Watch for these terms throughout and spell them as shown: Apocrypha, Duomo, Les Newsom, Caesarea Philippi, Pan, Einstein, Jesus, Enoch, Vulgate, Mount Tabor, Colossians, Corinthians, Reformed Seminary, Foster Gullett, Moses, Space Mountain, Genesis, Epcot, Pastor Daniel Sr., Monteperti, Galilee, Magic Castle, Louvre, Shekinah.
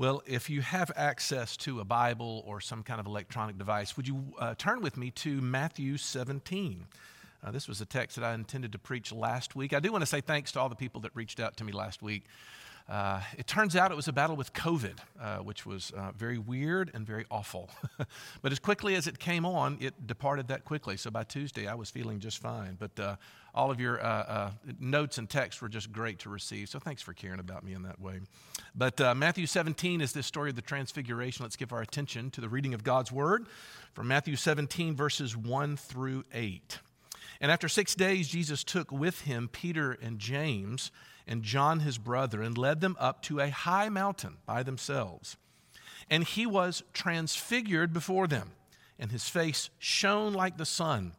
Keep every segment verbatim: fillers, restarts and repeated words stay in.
Well, if you have access to a Bible or some kind of electronic device, would you uh, turn with me to Matthew seventeen? Uh, this was a text that I intended to preach last week. I do want to say thanks to all the people that reached out to me last week. Uh, it turns out it was a battle with COVID, uh, which was uh, very weird and very awful. But as quickly as it came on, it departed that quickly. So by Tuesday, I was feeling just fine. But uh, all of your uh, uh, notes and texts were just great to receive. So thanks for caring about me in that way. But uh, Matthew seventeen is this story of the transfiguration. Let's give our attention to the reading of God's word from Matthew seventeen, verses one through eight. And after six days, Jesus took with him Peter and James and John his brother and led them up to a high mountain by themselves. And he was transfigured before them, and his face shone like the sun,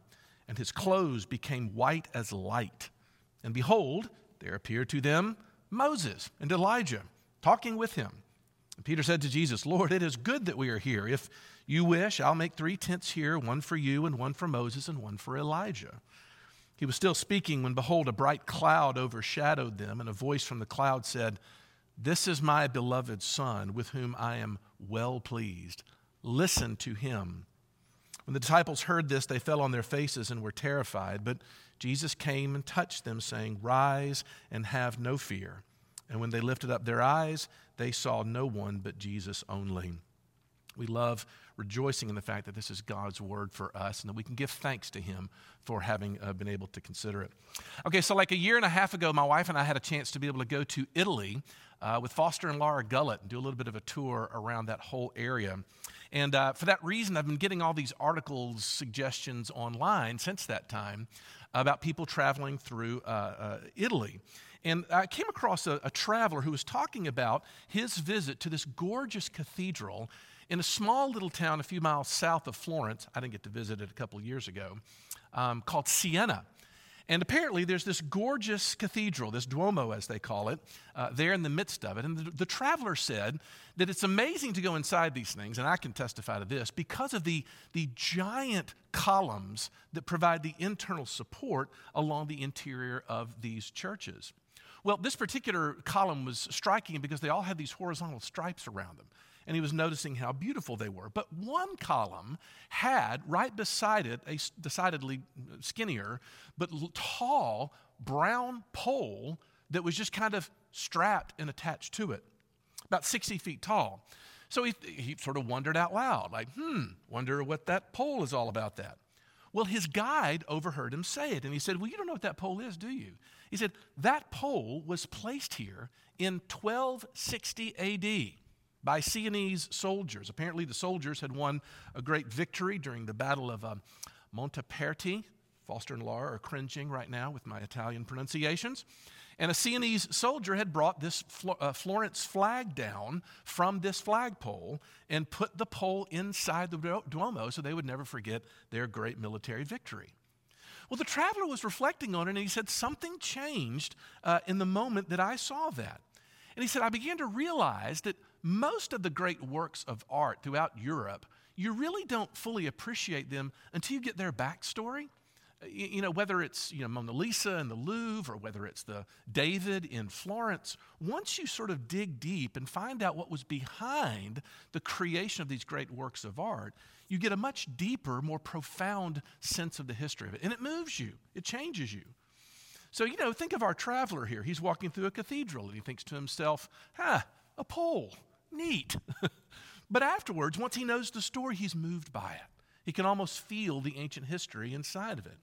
and his clothes became white as light. And behold, there appeared to them Moses and Elijah talking with him. And Peter said to Jesus, "Lord, it is good that we are here. If you wish, I'll make three tents here, one for you and one for Moses and one for Elijah." He was still speaking when, behold, a bright cloud overshadowed them, and a voice from the cloud said, "This is my beloved Son, with whom I am well pleased. Listen to him." When the disciples heard this, they fell on their faces and were terrified. But Jesus came and touched them, saying, "Rise and have no fear." And when they lifted up their eyes, they saw no one but Jesus only. We love rejoicing in the fact that this is God's word for us and that we can give thanks to him for having uh, been able to consider it. Okay, so like a year and a half ago, my wife and I had a chance to be able to go to Italy uh, with Foster and Laura Gullett and do a little bit of a tour around that whole area. And uh, for that reason, I've been getting all these articles, suggestions online since that time about people traveling through uh, uh, Italy. And I came across a, a traveler who was talking about his visit to this gorgeous cathedral in a small little town a few miles south of Florence. I didn't get to visit it a couple of years ago, um, called Siena. And apparently there's this gorgeous cathedral, this Duomo as they call it, uh, there in the midst of it. And the, the traveler said that it's amazing to go inside these things, and I can testify to this, because of the, the giant columns that provide the internal support along the interior of these churches. Well, this particular column was striking because they all had these horizontal stripes around them, and he was noticing how beautiful they were. But one column had right beside it a decidedly skinnier but tall brown pole that was just kind of strapped and attached to it, about sixty feet tall. So he, he sort of wondered out loud, like, hmm, wonder what that pole is all about that. Well, his guide overheard him say it, and he said, "Well, you don't know what that pole is, do you?" He said, "That pole was placed here in twelve sixty A D by Sienese soldiers." Apparently, the soldiers had won a great victory during the Battle of um, Monteperti. Foster and Laura are cringing right now with my Italian pronunciations. And a Sienese soldier had brought this Fl- uh, Florence flag down from this flagpole and put the pole inside the du- Duomo so they would never forget their great military victory. Well, the traveler was reflecting on it, and he said, "Something changed uh, in the moment that I saw that." And he said, "I began to realize that most of the great works of art throughout Europe, you really don't fully appreciate them until you get their backstory. You know, whether it's, you know, Mona Lisa in the Louvre or whether it's the David in Florence, once you sort of dig deep and find out what was behind the creation of these great works of art, you get a much deeper, more profound sense of the history of it. And it moves you. It changes you. So, you know, think of our traveler here. He's walking through a cathedral and he thinks to himself, huh, a pole, neat. But afterwards, once he knows the story, he's moved by it. He can almost feel the ancient history inside of it.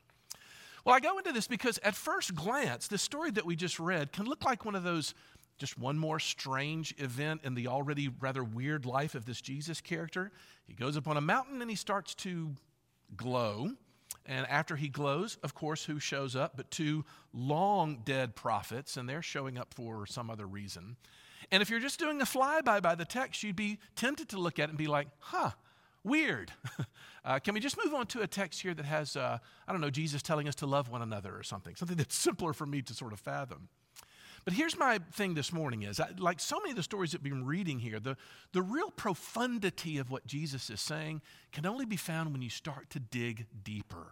Well, I go into this because at first glance, the story that we just read can look like one of those, just one more strange event in the already rather weird life of this Jesus character. He goes up on a mountain and he starts to glow. And after he glows, of course, who shows up but two long dead prophets, and they're showing up for some other reason. And if you're just doing a flyby by the text, you'd be tempted to look at it and be like, huh, weird. Uh, can we just move on to a text here that has, uh, I don't know, Jesus telling us to love one another or something, something that's simpler for me to sort of fathom. But here's my thing this morning is, I, like so many of the stories that we've been reading here, the, the real profundity of what Jesus is saying can only be found when you start to dig deeper,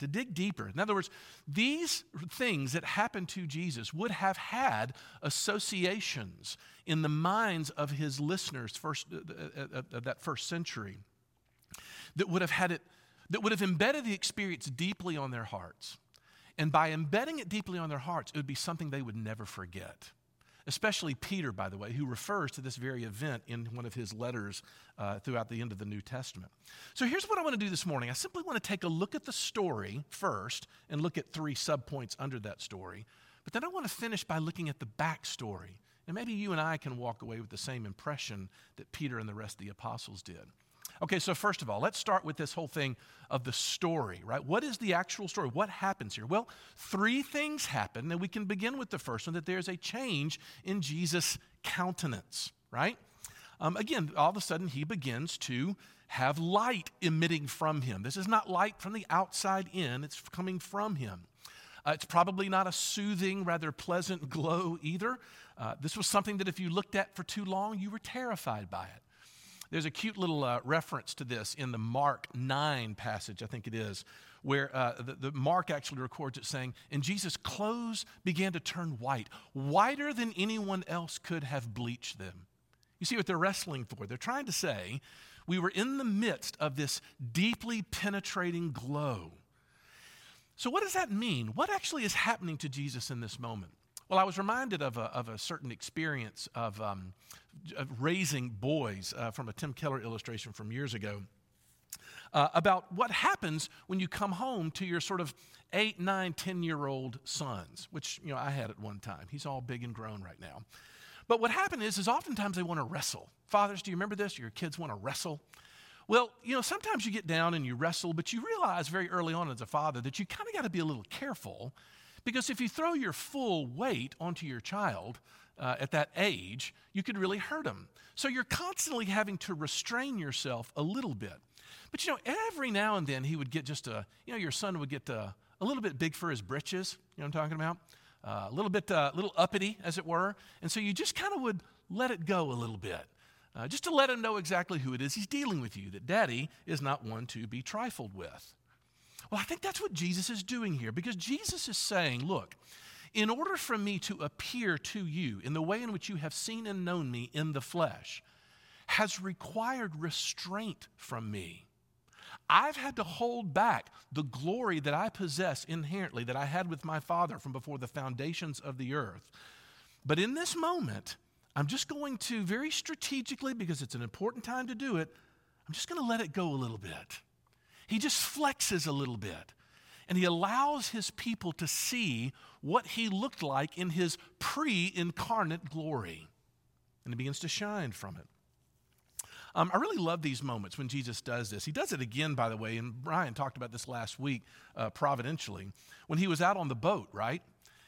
to dig deeper. In other words, these things that happened to Jesus would have had associations in the minds of his listeners first, uh, of that first century that would have had it, that would have embedded the experience deeply on their hearts. And by embedding it deeply on their hearts, it would be something they would never forget. Especially Peter, by the way, who refers to this very event in one of his letters uh, throughout the end of the New Testament. So here's what I want to do this morning. I simply want to take a look at the story first and look at three subpoints under that story. But then I want to finish by looking at the backstory. And maybe you and I can walk away with the same impression that Peter and the rest of the apostles did. Okay, so first of all, let's start with this whole thing of the story, right? What is the actual story? What happens here? Well, three things happen, and we can begin with the first one, that there's a change in Jesus' countenance, right? Um, again, all of a sudden, he begins to have light emitting from him. This is not light from the outside in, it's coming from him. Uh, it's probably not a soothing, rather pleasant glow either. Uh, this was something that if you looked at for too long, you were terrified by it. There's a cute little uh, reference to this in the Mark nine passage, I think it is, where uh, the, the Mark actually records it saying, and Jesus' clothes began to turn white, whiter than anyone else could have bleached them. You see what they're wrestling for. They're trying to say, we were in the midst of this deeply penetrating glow. So what does that mean? What actually is happening to Jesus in this moment? Well, I was reminded of a, of a certain experience of, um, of raising boys uh, from a Tim Keller illustration from years ago uh, about what happens when you come home to your sort of eight, nine, ten-year-old sons, which, you know, I had at one time. He's all big and grown right now. But what happened is, is oftentimes they want to wrestle. Fathers, do you remember this? Your kids want to wrestle. Well, you know, sometimes you get down and you wrestle, but you realize very early on as a father that you kind of got to be a little careful. Because if you throw your full weight onto your child uh, at that age, you could really hurt them. So you're constantly having to restrain yourself a little bit. But, you know, every now and then he would get just a, you know, your son would get a, a little bit big for his britches, you know what I'm talking about? Uh, a little bit, uh, little uppity, as it were. And so you just kind of would let it go a little bit, uh, just to let him know exactly who it is he's dealing with you, that daddy is not one to be trifled with. Well, I think that's what Jesus is doing here, because Jesus is saying, look, in order for me to appear to you in the way in which you have seen and known me in the flesh has required restraint from me. I've had to hold back the glory that I possess inherently that I had with my Father from before the foundations of the earth. But in this moment, I'm just going to very strategically, because it's an important time to do it, I'm just going to let it go a little bit. He just flexes a little bit, and he allows his people to see what he looked like in his pre-incarnate glory, and he begins to shine from it. Um, I really love these moments when Jesus does this. He does it again, by the way, and Brian talked about this last week uh, providentially, when he was out on the boat, right?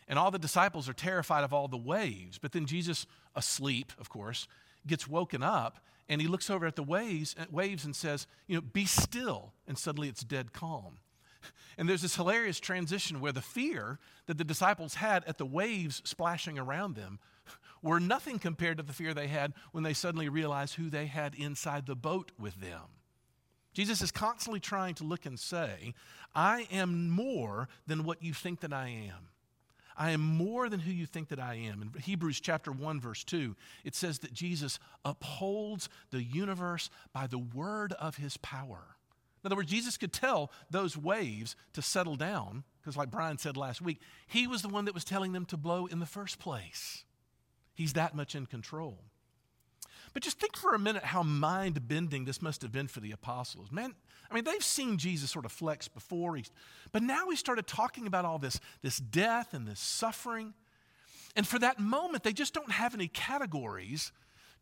And all the disciples are terrified of all the waves, but then Jesus, asleep, of course, gets woken up, and he looks over at the waves, at waves and says, you know, be still. And suddenly it's dead calm. And there's this hilarious transition where the fear that the disciples had at the waves splashing around them were nothing compared to the fear they had when they suddenly realized who they had inside the boat with them. Jesus is constantly trying to look and say, I am more than what you think that I am. I am more than who you think that I am. In Hebrews chapter one, verse two, it says that Jesus upholds the universe by the word of his power. In other words, Jesus could tell those waves to settle down, because like Brian said last week, he was the one that was telling them to blow in the first place. He's that much in control. But just think for a minute how mind-bending this must have been for the apostles. Man, I mean, they've seen Jesus sort of flex before, but now he started talking about all this, this death and this suffering. And for that moment, they just don't have any categories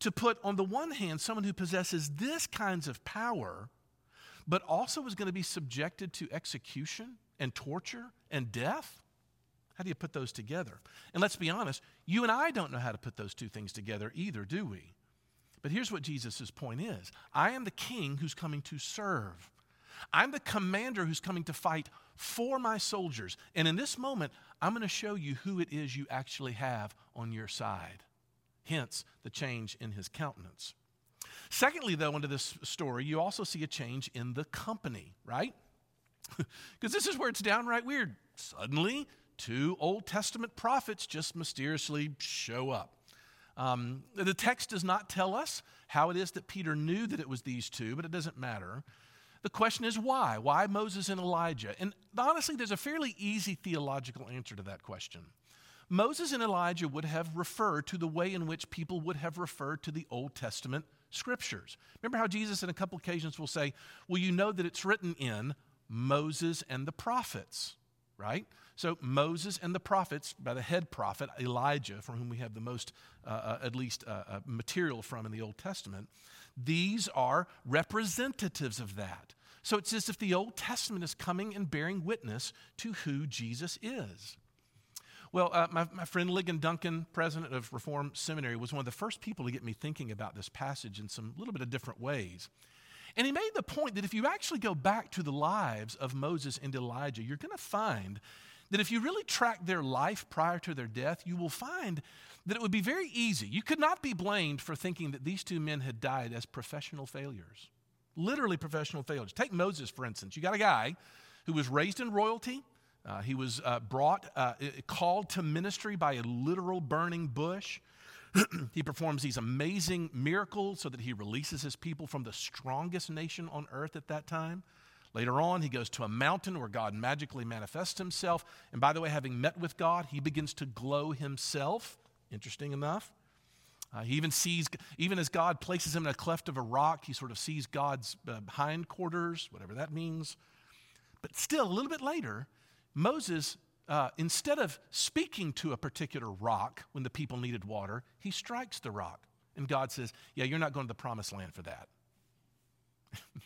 to put, on the one hand, someone who possesses this kinds of power, but also is going to be subjected to execution and torture and death. How do you put those together? And let's be honest, you and I don't know how to put those two things together either, do we? But here's what Jesus' point is. I am the king who's coming to serve. I'm the commander who's coming to fight for my soldiers. And in this moment, I'm going to show you who it is you actually have on your side. Hence, the change in his countenance. Secondly, though, into this story, you also see a change in the company, right? Because this is where it's downright weird. Suddenly, two Old Testament prophets just mysteriously show up. Um, the text does not tell us how it is that Peter knew that it was these two, but it doesn't matter. The question is why? Why Moses and Elijah? And honestly, there's a fairly easy theological answer to that question. Moses and Elijah would have referred to the way in which people would have referred to the Old Testament scriptures. Remember how Jesus, on a couple occasions, will say, well, you know that it's written in Moses and the prophets, right? So Moses and the prophets, by the head prophet, Elijah, from whom we have the most, uh, uh, at least, uh, uh, material from in the Old Testament, these are representatives of that. So it's as if the Old Testament is coming and bearing witness to who Jesus is. Well, uh, my, my friend Ligon Duncan, president of Reformed Seminary, was one of the first people to get me thinking about this passage in some little bit of different ways. And he made the point that if you actually go back to the lives of Moses and Elijah, you're going to find that if you really track their life prior to their death, you will find that it would be very easy. You could not be blamed for thinking that these two men had died as professional failures, literally professional failures. Take Moses, for instance. You got a guy who was raised in royalty. Uh, he was uh, brought, uh, called to ministry by a literal burning bush. He performs these amazing miracles so that he releases his people from the strongest nation on earth at that time. Later on, he goes to a mountain where God magically manifests himself. And by the way, having met with God, he begins to glow himself. Interesting enough. Uh, he even sees, even as God places him in a cleft of a rock, he sort of sees God's uh, hindquarters, whatever that means. But still, a little bit later, Moses, uh, instead of speaking to a particular rock when the people needed water, he strikes the rock. And God says, yeah, you're not going to the promised land for that.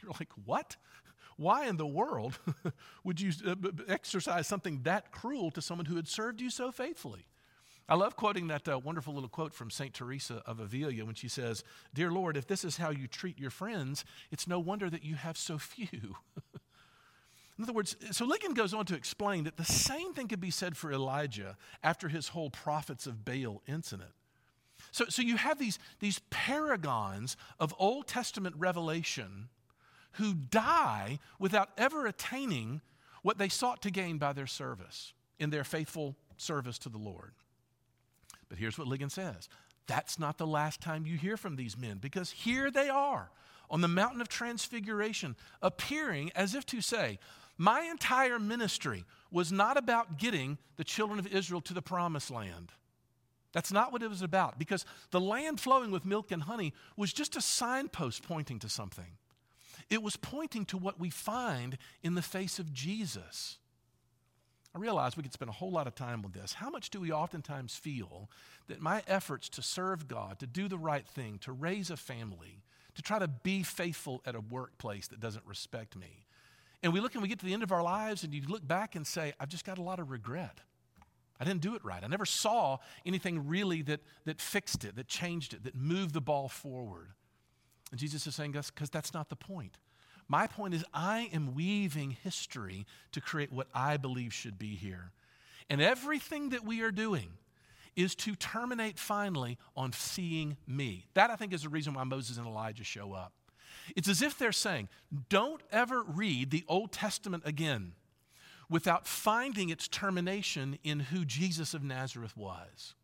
You're like, what? Why in the world would you exercise something that cruel to someone who had served you so faithfully? I love quoting that uh, wonderful little quote from Saint Teresa of Avila when she says, "Dear Lord, if this is how you treat your friends, it's no wonder that you have so few." In other words, so Ligon goes on to explain that the same thing could be said for Elijah after his whole prophets of Baal incident. So, so you have these, these paragons of Old Testament revelation who die without ever attaining what they sought to gain by their service, in their faithful service to the Lord. But here's what Ligon says. That's not the last time you hear from these men, because here they are on the mountain of transfiguration, appearing as if to say, my entire ministry was not about getting the children of Israel to the promised land. That's not what it was about, because the land flowing with milk and honey was just a signpost pointing to something. It was pointing to what we find in the face of Jesus. I realize we could spend a whole lot of time on this. How much do we oftentimes feel that my efforts to serve God, to do the right thing, to raise a family, to try to be faithful at a workplace that doesn't respect me, and we look and we get to the end of our lives and you look back and say, I've just got a lot of regret. I didn't do it right. I never saw anything really that, that fixed it, that changed it, that moved the ball forward. And Jesus is saying, because that's not the point. My point is I am weaving history to create what I believe should be here. And everything that we are doing is to terminate finally on seeing me. That, I think, is the reason why Moses and Elijah show up. It's as if they're saying, don't ever read the Old Testament again without finding its termination in who Jesus of Nazareth was.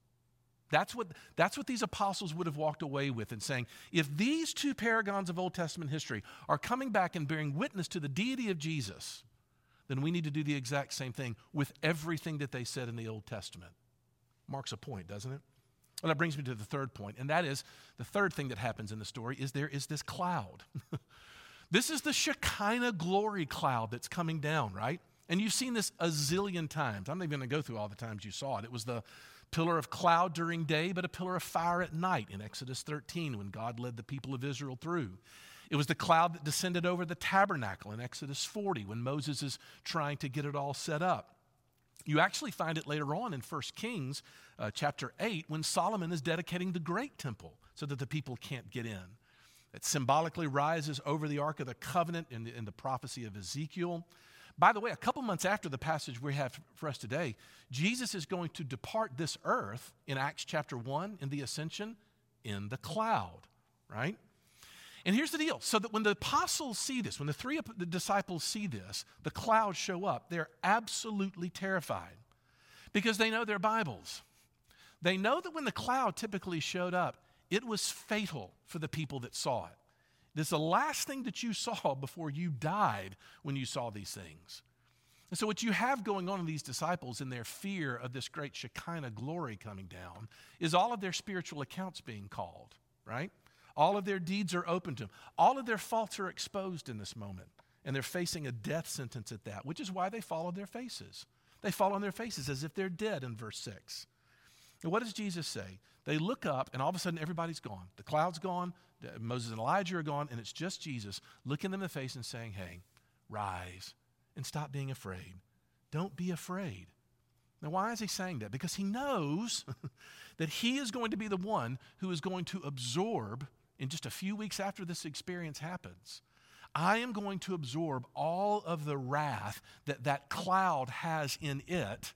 That's what, that's what these apostles would have walked away with in saying, if these two paragons of Old Testament history are coming back and bearing witness to the deity of Jesus, then we need to do the exact same thing with everything that they said in the Old Testament. Marks a point, doesn't it? Well, that brings me to the third point, and that is the third thing that happens in the story is there is this cloud. This is the Shekinah glory cloud that's coming down, right? And you've seen this a zillion times. I'm not even going to go through all the times you saw it. It was the pillar of cloud during day, but a pillar of fire at night in Exodus thirteen when God led the people of Israel through. It was the cloud that descended over the tabernacle in Exodus forty when Moses is trying to get it all set up. You actually find it later on in First Kings uh, chapter eight when Solomon is dedicating the great temple so that the people can't get in. It symbolically rises over the Ark of the Covenant in the, in the prophecy of Ezekiel. By the way, a couple months after the passage we have for us today, Jesus is going to depart this earth in Acts chapter one in the ascension in the cloud, right? And here's the deal. So that when the apostles see this, when the three the disciples see this, the clouds show up, they're absolutely terrified because they know their Bibles. They know that when the cloud typically showed up, it was fatal for the people that saw it. It's the last thing that you saw before you died when you saw these things. And so what you have going on in these disciples in their fear of this great Shekinah glory coming down is all of their spiritual accounts being called, right? All of their deeds are open to them. All of their faults are exposed in this moment, and they're facing a death sentence at that, which is why they fall on their faces. They fall on their faces as if they're dead in verse six. And what does Jesus say? They look up, and all of a sudden everybody's gone. The cloud's gone, Moses and Elijah are gone, and it's just Jesus looking them in the face and saying, hey, rise and stop being afraid. Don't be afraid. Now, why is he saying that? Because he knows that he is going to be the one who is going to absorb, in just a few weeks after this experience happens, I am going to absorb all of the wrath that that cloud has in it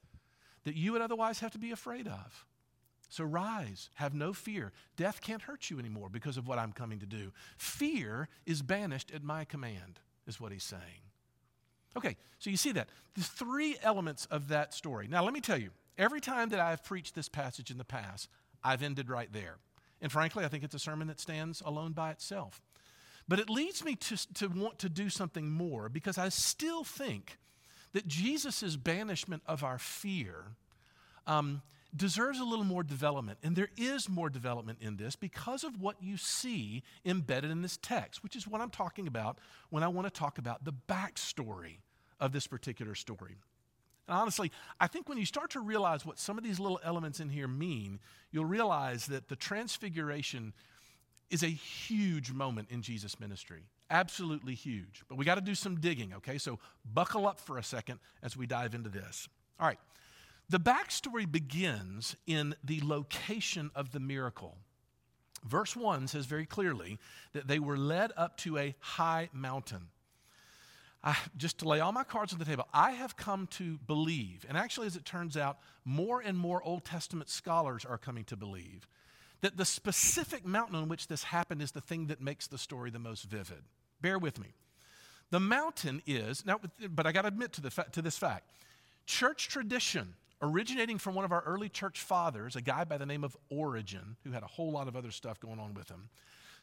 that you would otherwise have to be afraid of. So rise, have no fear. Death can't hurt you anymore because of what I'm coming to do. Fear is banished at my command, is what he's saying. Okay, so you see that. There's three elements of that story. Now, let me tell you, every time that I've preached this passage in the past, I've ended right there. And frankly, I think it's a sermon that stands alone by itself. But it leads me to, to want to do something more, because I still think that Jesus' banishment of our fear um, deserves a little more development. And there is more development in this because of what you see embedded in this text, which is what I'm talking about when I want to talk about the backstory of this particular story. And honestly, I think when you start to realize what some of these little elements in here mean, you'll realize that the transfiguration is a huge moment in Jesus' ministry. Absolutely huge. But we got to do some digging, okay? So buckle up for a second as we dive into this. All right. The backstory begins in the location of the miracle. Verse one says very clearly that they were led up to a high mountain. I, just to lay all my cards on the table, I have come to believe, and actually as it turns out, more and more Old Testament scholars are coming to believe, that the specific mountain on which this happened is the thing that makes the story the most vivid. Bear with me. The mountain is, now, but I got to admit to, the fa- to this fact, church tradition originating from one of our early church fathers, a guy by the name of Origen, who had a whole lot of other stuff going on with him,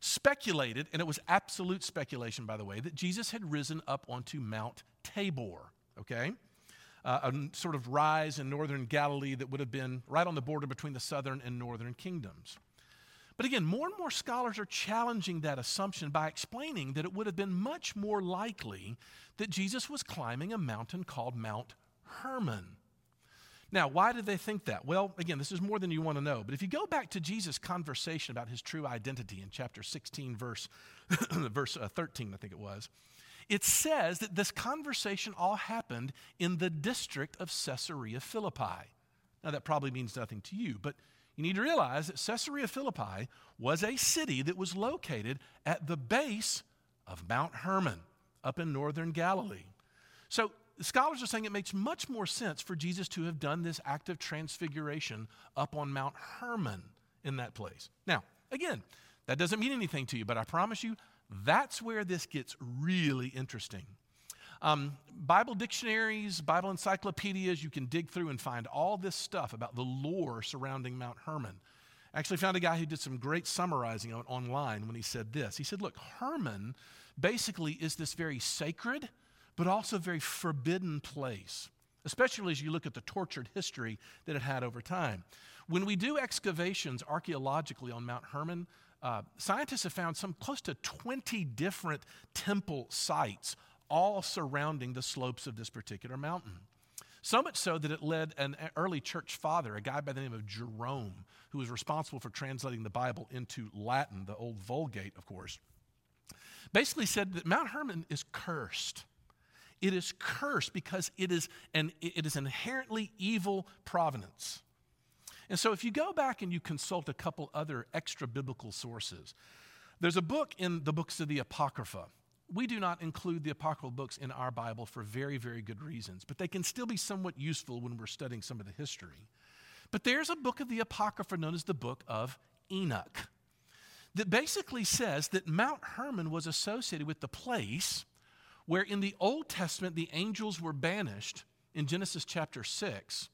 speculated, and it was absolute speculation, by the way, that Jesus had risen up onto Mount Tabor, okay? Uh, a sort of rise in northern Galilee that would have been right on the border between the southern and northern kingdoms. But again, more and more scholars are challenging that assumption by explaining that it would have been much more likely that Jesus was climbing a mountain called Mount Hermon. Now, why did they think that? Well, again, this is more than you want to know. But if you go back to Jesus' conversation about his true identity in chapter sixteen, verse, verse uh, thirteen, I think it was, it says that this conversation all happened in the district of Caesarea Philippi. Now, that probably means nothing to you, but you need to realize that Caesarea Philippi was a city that was located at the base of Mount Hermon, up in northern Galilee. So, the scholars are saying it makes much more sense for Jesus to have done this act of transfiguration up on Mount Hermon in that place. Now, again, that doesn't mean anything to you, but I promise you, that's where this gets really interesting. Um, Bible dictionaries, Bible encyclopedias, you can dig through and find all this stuff about the lore surrounding Mount Hermon. I actually found a guy who did some great summarizing on online when he said this. He said, look, Hermon basically is this very sacred but also a very forbidden place, especially as you look at the tortured history that it had over time. When we do excavations archaeologically on Mount Hermon, uh, scientists have found some close to twenty different temple sites, all surrounding the slopes of this particular mountain. So much so that it led an early church father, a guy by the name of Jerome, who was responsible for translating the Bible into Latin, the old Vulgate, of course, basically said that Mount Hermon is cursed. It is cursed because it is an it is inherently evil provenance. And so if you go back and you consult a couple other extra biblical sources, there's a book in the books of the Apocrypha. We do not include the apocryphal books in our Bible for very, very good reasons, but they can still be somewhat useful when we're studying some of the history. But there's a book of the Apocrypha known as the Book of Enoch that basically says that Mount Hermon was associated with the place where in the Old Testament the angels were banished in Genesis chapter six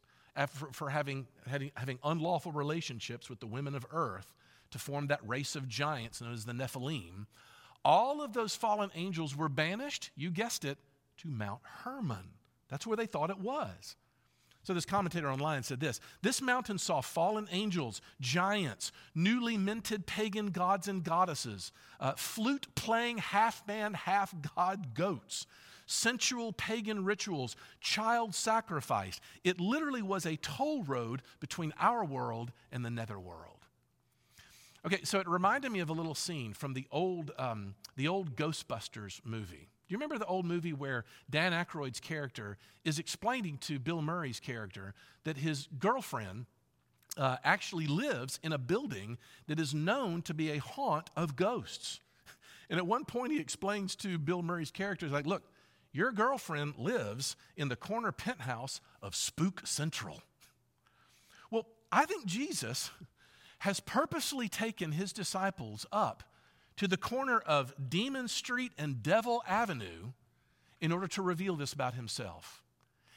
for, for having, having, having unlawful relationships with the women of earth to form that race of giants known as the Nephilim. All of those fallen angels were banished, you guessed it, to Mount Hermon. That's where they thought it was. So this commentator online said this, this mountain saw fallen angels, giants, newly minted pagan gods and goddesses, uh, flute-playing half-man, half-god goats, sensual pagan rituals, child sacrifice. It literally was a toll road between our world and the netherworld. Okay, so it reminded me of a little scene from the old um, the old Ghostbusters movie. Do you remember the old movie where Dan Aykroyd's character is explaining to Bill Murray's character that his girlfriend uh, actually lives in a building that is known to be a haunt of ghosts? And at one point he explains to Bill Murray's character, he's like, look, your girlfriend lives in the corner penthouse of Spook Central. Well, I think Jesus has purposely taken his disciples up to the corner of Demon Street and Devil Avenue in order to reveal this about himself.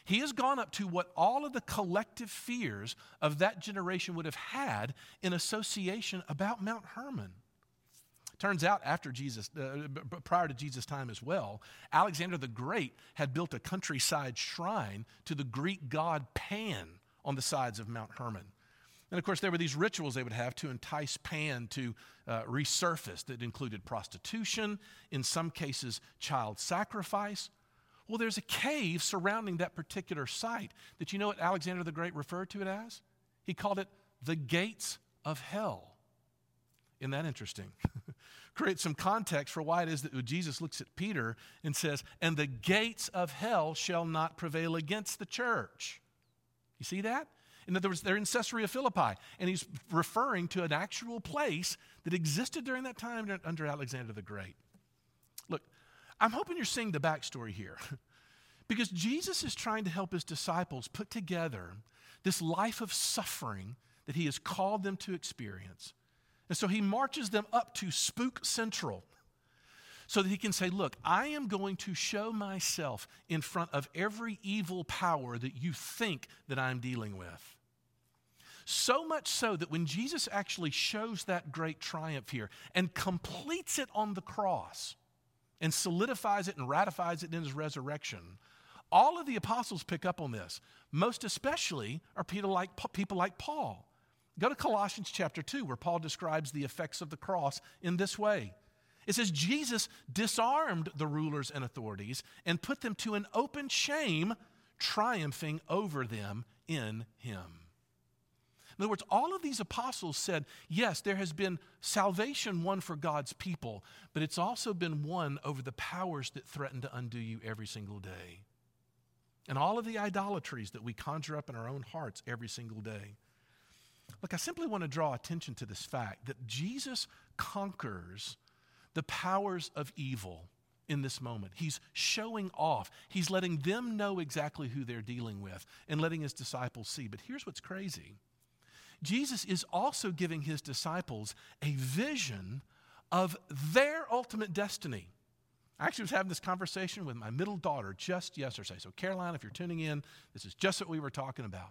He has gone up to what all of the collective fears of that generation would have had in association about Mount Hermon. Turns out after Jesus, uh, prior to Jesus' time as well, Alexander the Great had built a countryside shrine to the Greek god Pan on the sides of Mount Hermon. And of course, there were these rituals they would have to entice Pan to uh, resurface that included prostitution, in some cases, child sacrifice. Well, there's a cave surrounding that particular site that you know what Alexander the Great referred to it as? He called it the Gates of Hell. Isn't that interesting? Creates some context for why it is that Jesus looks at Peter and says, and the gates of hell shall not prevail against the church. You see that? In other words, they're in Caesarea Philippi, and he's referring to an actual place that existed during that time under Alexander the Great. Look, I'm hoping you're seeing the backstory here, because Jesus is trying to help his disciples put together this life of suffering that he has called them to experience. And so he marches them up to Spook Central so that he can say, look, I am going to show myself in front of every evil power that you think that I'm dealing with. So much so that when Jesus actually shows that great triumph here and completes it on the cross and solidifies it and ratifies it in his resurrection, all of the apostles pick up on this. Most especially are people like, people like Paul. Go to Colossians chapter two, where Paul describes the effects of the cross in this way. It says, Jesus disarmed the rulers and authorities and put them to an open shame, triumphing over them in him. In other words, all of these apostles said, yes, there has been salvation won for God's people, but it's also been won over the powers that threaten to undo you every single day. And all of the idolatries that we conjure up in our own hearts every single day. Look, I simply want to draw attention to this fact that Jesus conquers the powers of evil in this moment. He's showing off. He's letting them know exactly who they're dealing with and letting his disciples see. But here's what's crazy. Jesus is also giving his disciples a vision of their ultimate destiny. I actually was having this conversation with my middle daughter just yesterday. So Caroline, if you're tuning in, this is just what we were talking about.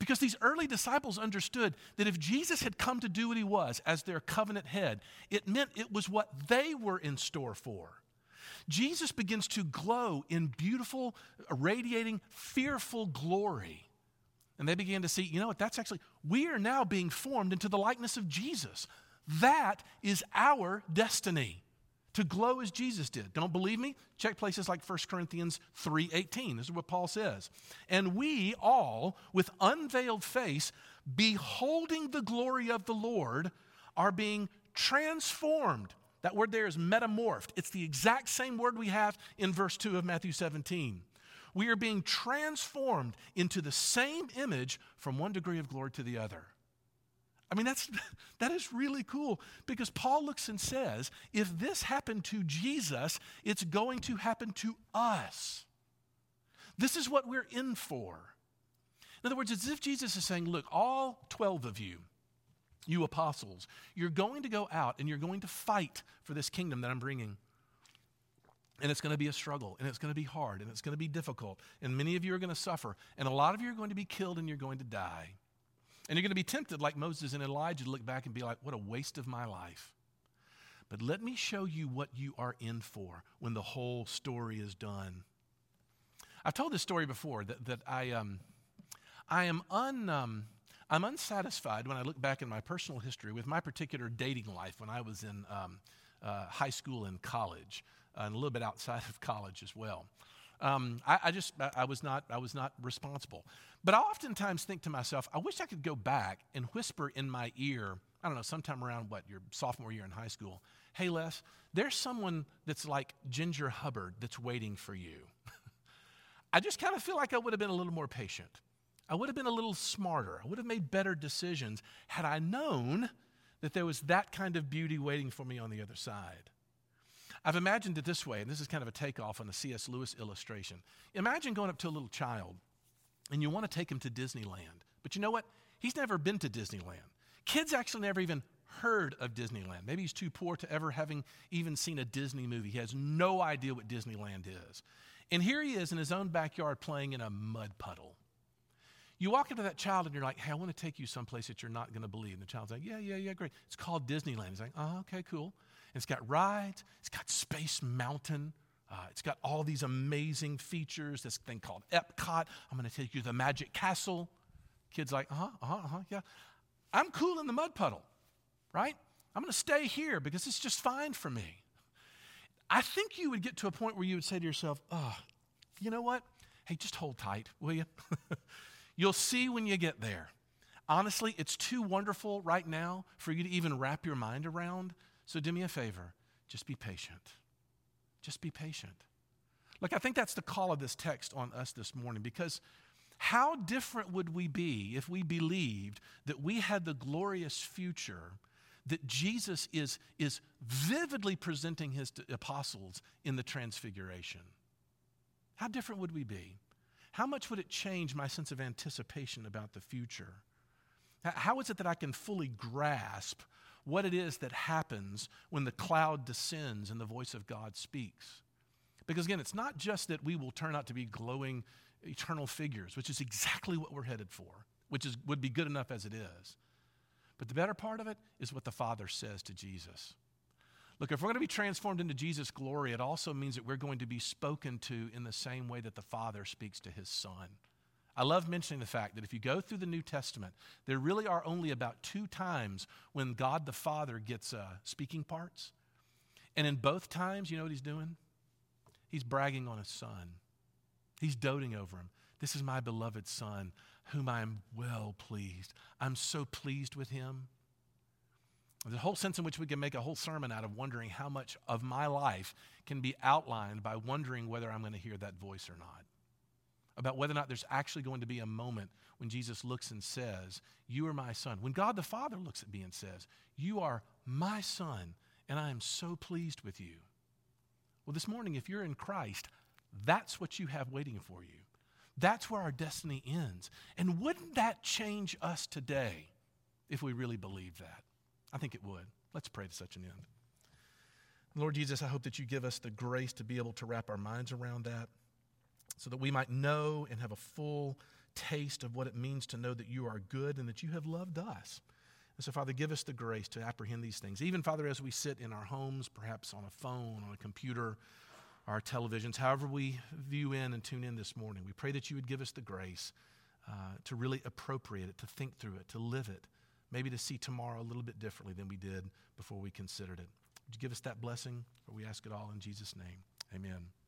Because these early disciples understood that if Jesus had come to do what he was as their covenant head, it meant it was what they were in store for. Jesus begins to glow in beautiful, radiating, fearful glory. And they began to see, you know what, that's actually, we are now being formed into the likeness of Jesus. That is our destiny, to glow as Jesus did. Don't believe me? Check places like First Corinthians three eighteen. This is what Paul says. And we all, with unveiled face, beholding the glory of the Lord, are being transformed. That word there is metamorphed. It's the exact same word we have in verse two of Matthew seventeen. We are being transformed into the same image from one degree of glory to the other. I mean, that's that is really cool, because Paul looks and says, if this happened to Jesus, it's going to happen to us. This is what we're in for. In other words, it's as if Jesus is saying, look, all twelve of you, you apostles, you're going to go out and you're going to fight for this kingdom that I'm bringing. And it's going to be a struggle, and it's going to be hard, and it's going to be difficult, and many of you are going to suffer, and a lot of you are going to be killed, and you're going to die. And you're going to be tempted, like Moses and Elijah, to look back and be like, what a waste of my life. But let me show you what you are in for when the whole story is done. I've told this story before, that, that I um, I am un... Um, I'm unsatisfied when I look back in my personal history with my particular dating life when I was in um, uh, high school and college, uh, and a little bit outside of college as well. Um, I, I just I, I was not I was not responsible. But I oftentimes think to myself, I wish I could go back and whisper in my ear, I don't know, sometime around what your sophomore year in high school, hey Les, there's someone that's like Ginger Hubbard that's waiting for you. I just kind of feel like I would have been a little more patient. I would have been a little smarter. I would have made better decisions had I known that there was that kind of beauty waiting for me on the other side. I've imagined it this way, and this is kind of a takeoff on a C S Lewis illustration. Imagine going up to a little child, and you want to take him to Disneyland. But you know what? He's never been to Disneyland. Kids actually never even heard of Disneyland. Maybe he's too poor to ever having even seen a Disney movie. He has no idea what Disneyland is. And here he is in his own backyard playing in a mud puddle. You walk into that child and you're like, hey, I want to take you someplace that you're not going to believe. And the child's like, yeah, yeah, yeah, great. It's called Disneyland. He's like, oh, okay, cool. And it's got rides. It's got Space Mountain. Uh, it's got all these amazing features. This thing called Epcot. I'm going to take you to the Magic Castle. Kid's like, uh-huh, uh-huh, uh-huh, yeah. I'm cool in the mud puddle, right? I'm going to stay here because it's just fine for me. I think you would get to a point where you would say to yourself, oh, you know what? Hey, just hold tight, will you? You'll see when you get there. Honestly, it's too wonderful right now for you to even wrap your mind around. So do me a favor, just be patient. Just be patient. Look, I think that's the call of this text on us this morning, because how different would we be if we believed that we had the glorious future that Jesus is, is vividly presenting his apostles in the Transfiguration? How different would we be? How much would it change my sense of anticipation about the future? How is it that I can fully grasp what it is that happens when the cloud descends and the voice of God speaks? Because again, it's not just that we will turn out to be glowing eternal figures, which is exactly what we're headed for, which is would be good enough as it is. But the better part of it is what the Father says to Jesus. Look, if we're going to be transformed into Jesus' glory, it also means that we're going to be spoken to in the same way that the Father speaks to his Son. I love mentioning the fact that if you go through the New Testament, there really are only about two times when God the Father gets uh, speaking parts. And in both times, you know what he's doing? He's bragging on his Son. He's doting over him. This is my beloved Son, whom I am well pleased. I'm so pleased with him. There's a whole sense in which we can make a whole sermon out of wondering how much of my life can be outlined by wondering whether I'm going to hear that voice or not. About whether or not there's actually going to be a moment when Jesus looks and says, you are my Son. When God the Father looks at me and says, you are my Son, and I am so pleased with you. Well, this morning, if you're in Christ, that's what you have waiting for you. That's where our destiny ends. And wouldn't that change us today if we really believed that? I think it would. Let's pray to such an end. Lord Jesus, I hope that you give us the grace to be able to wrap our minds around that so that we might know and have a full taste of what it means to know that you are good and that you have loved us. And so, Father, give us the grace to apprehend these things. Even, Father, as we sit in our homes, perhaps on a phone, on a computer, our televisions, however we view in and tune in this morning, we pray that you would give us the grace uh, to really appropriate it, to think through it, to live it, maybe to see tomorrow a little bit differently than we did before we considered it. Would you give us that blessing? For we ask it all in Jesus' name. Amen.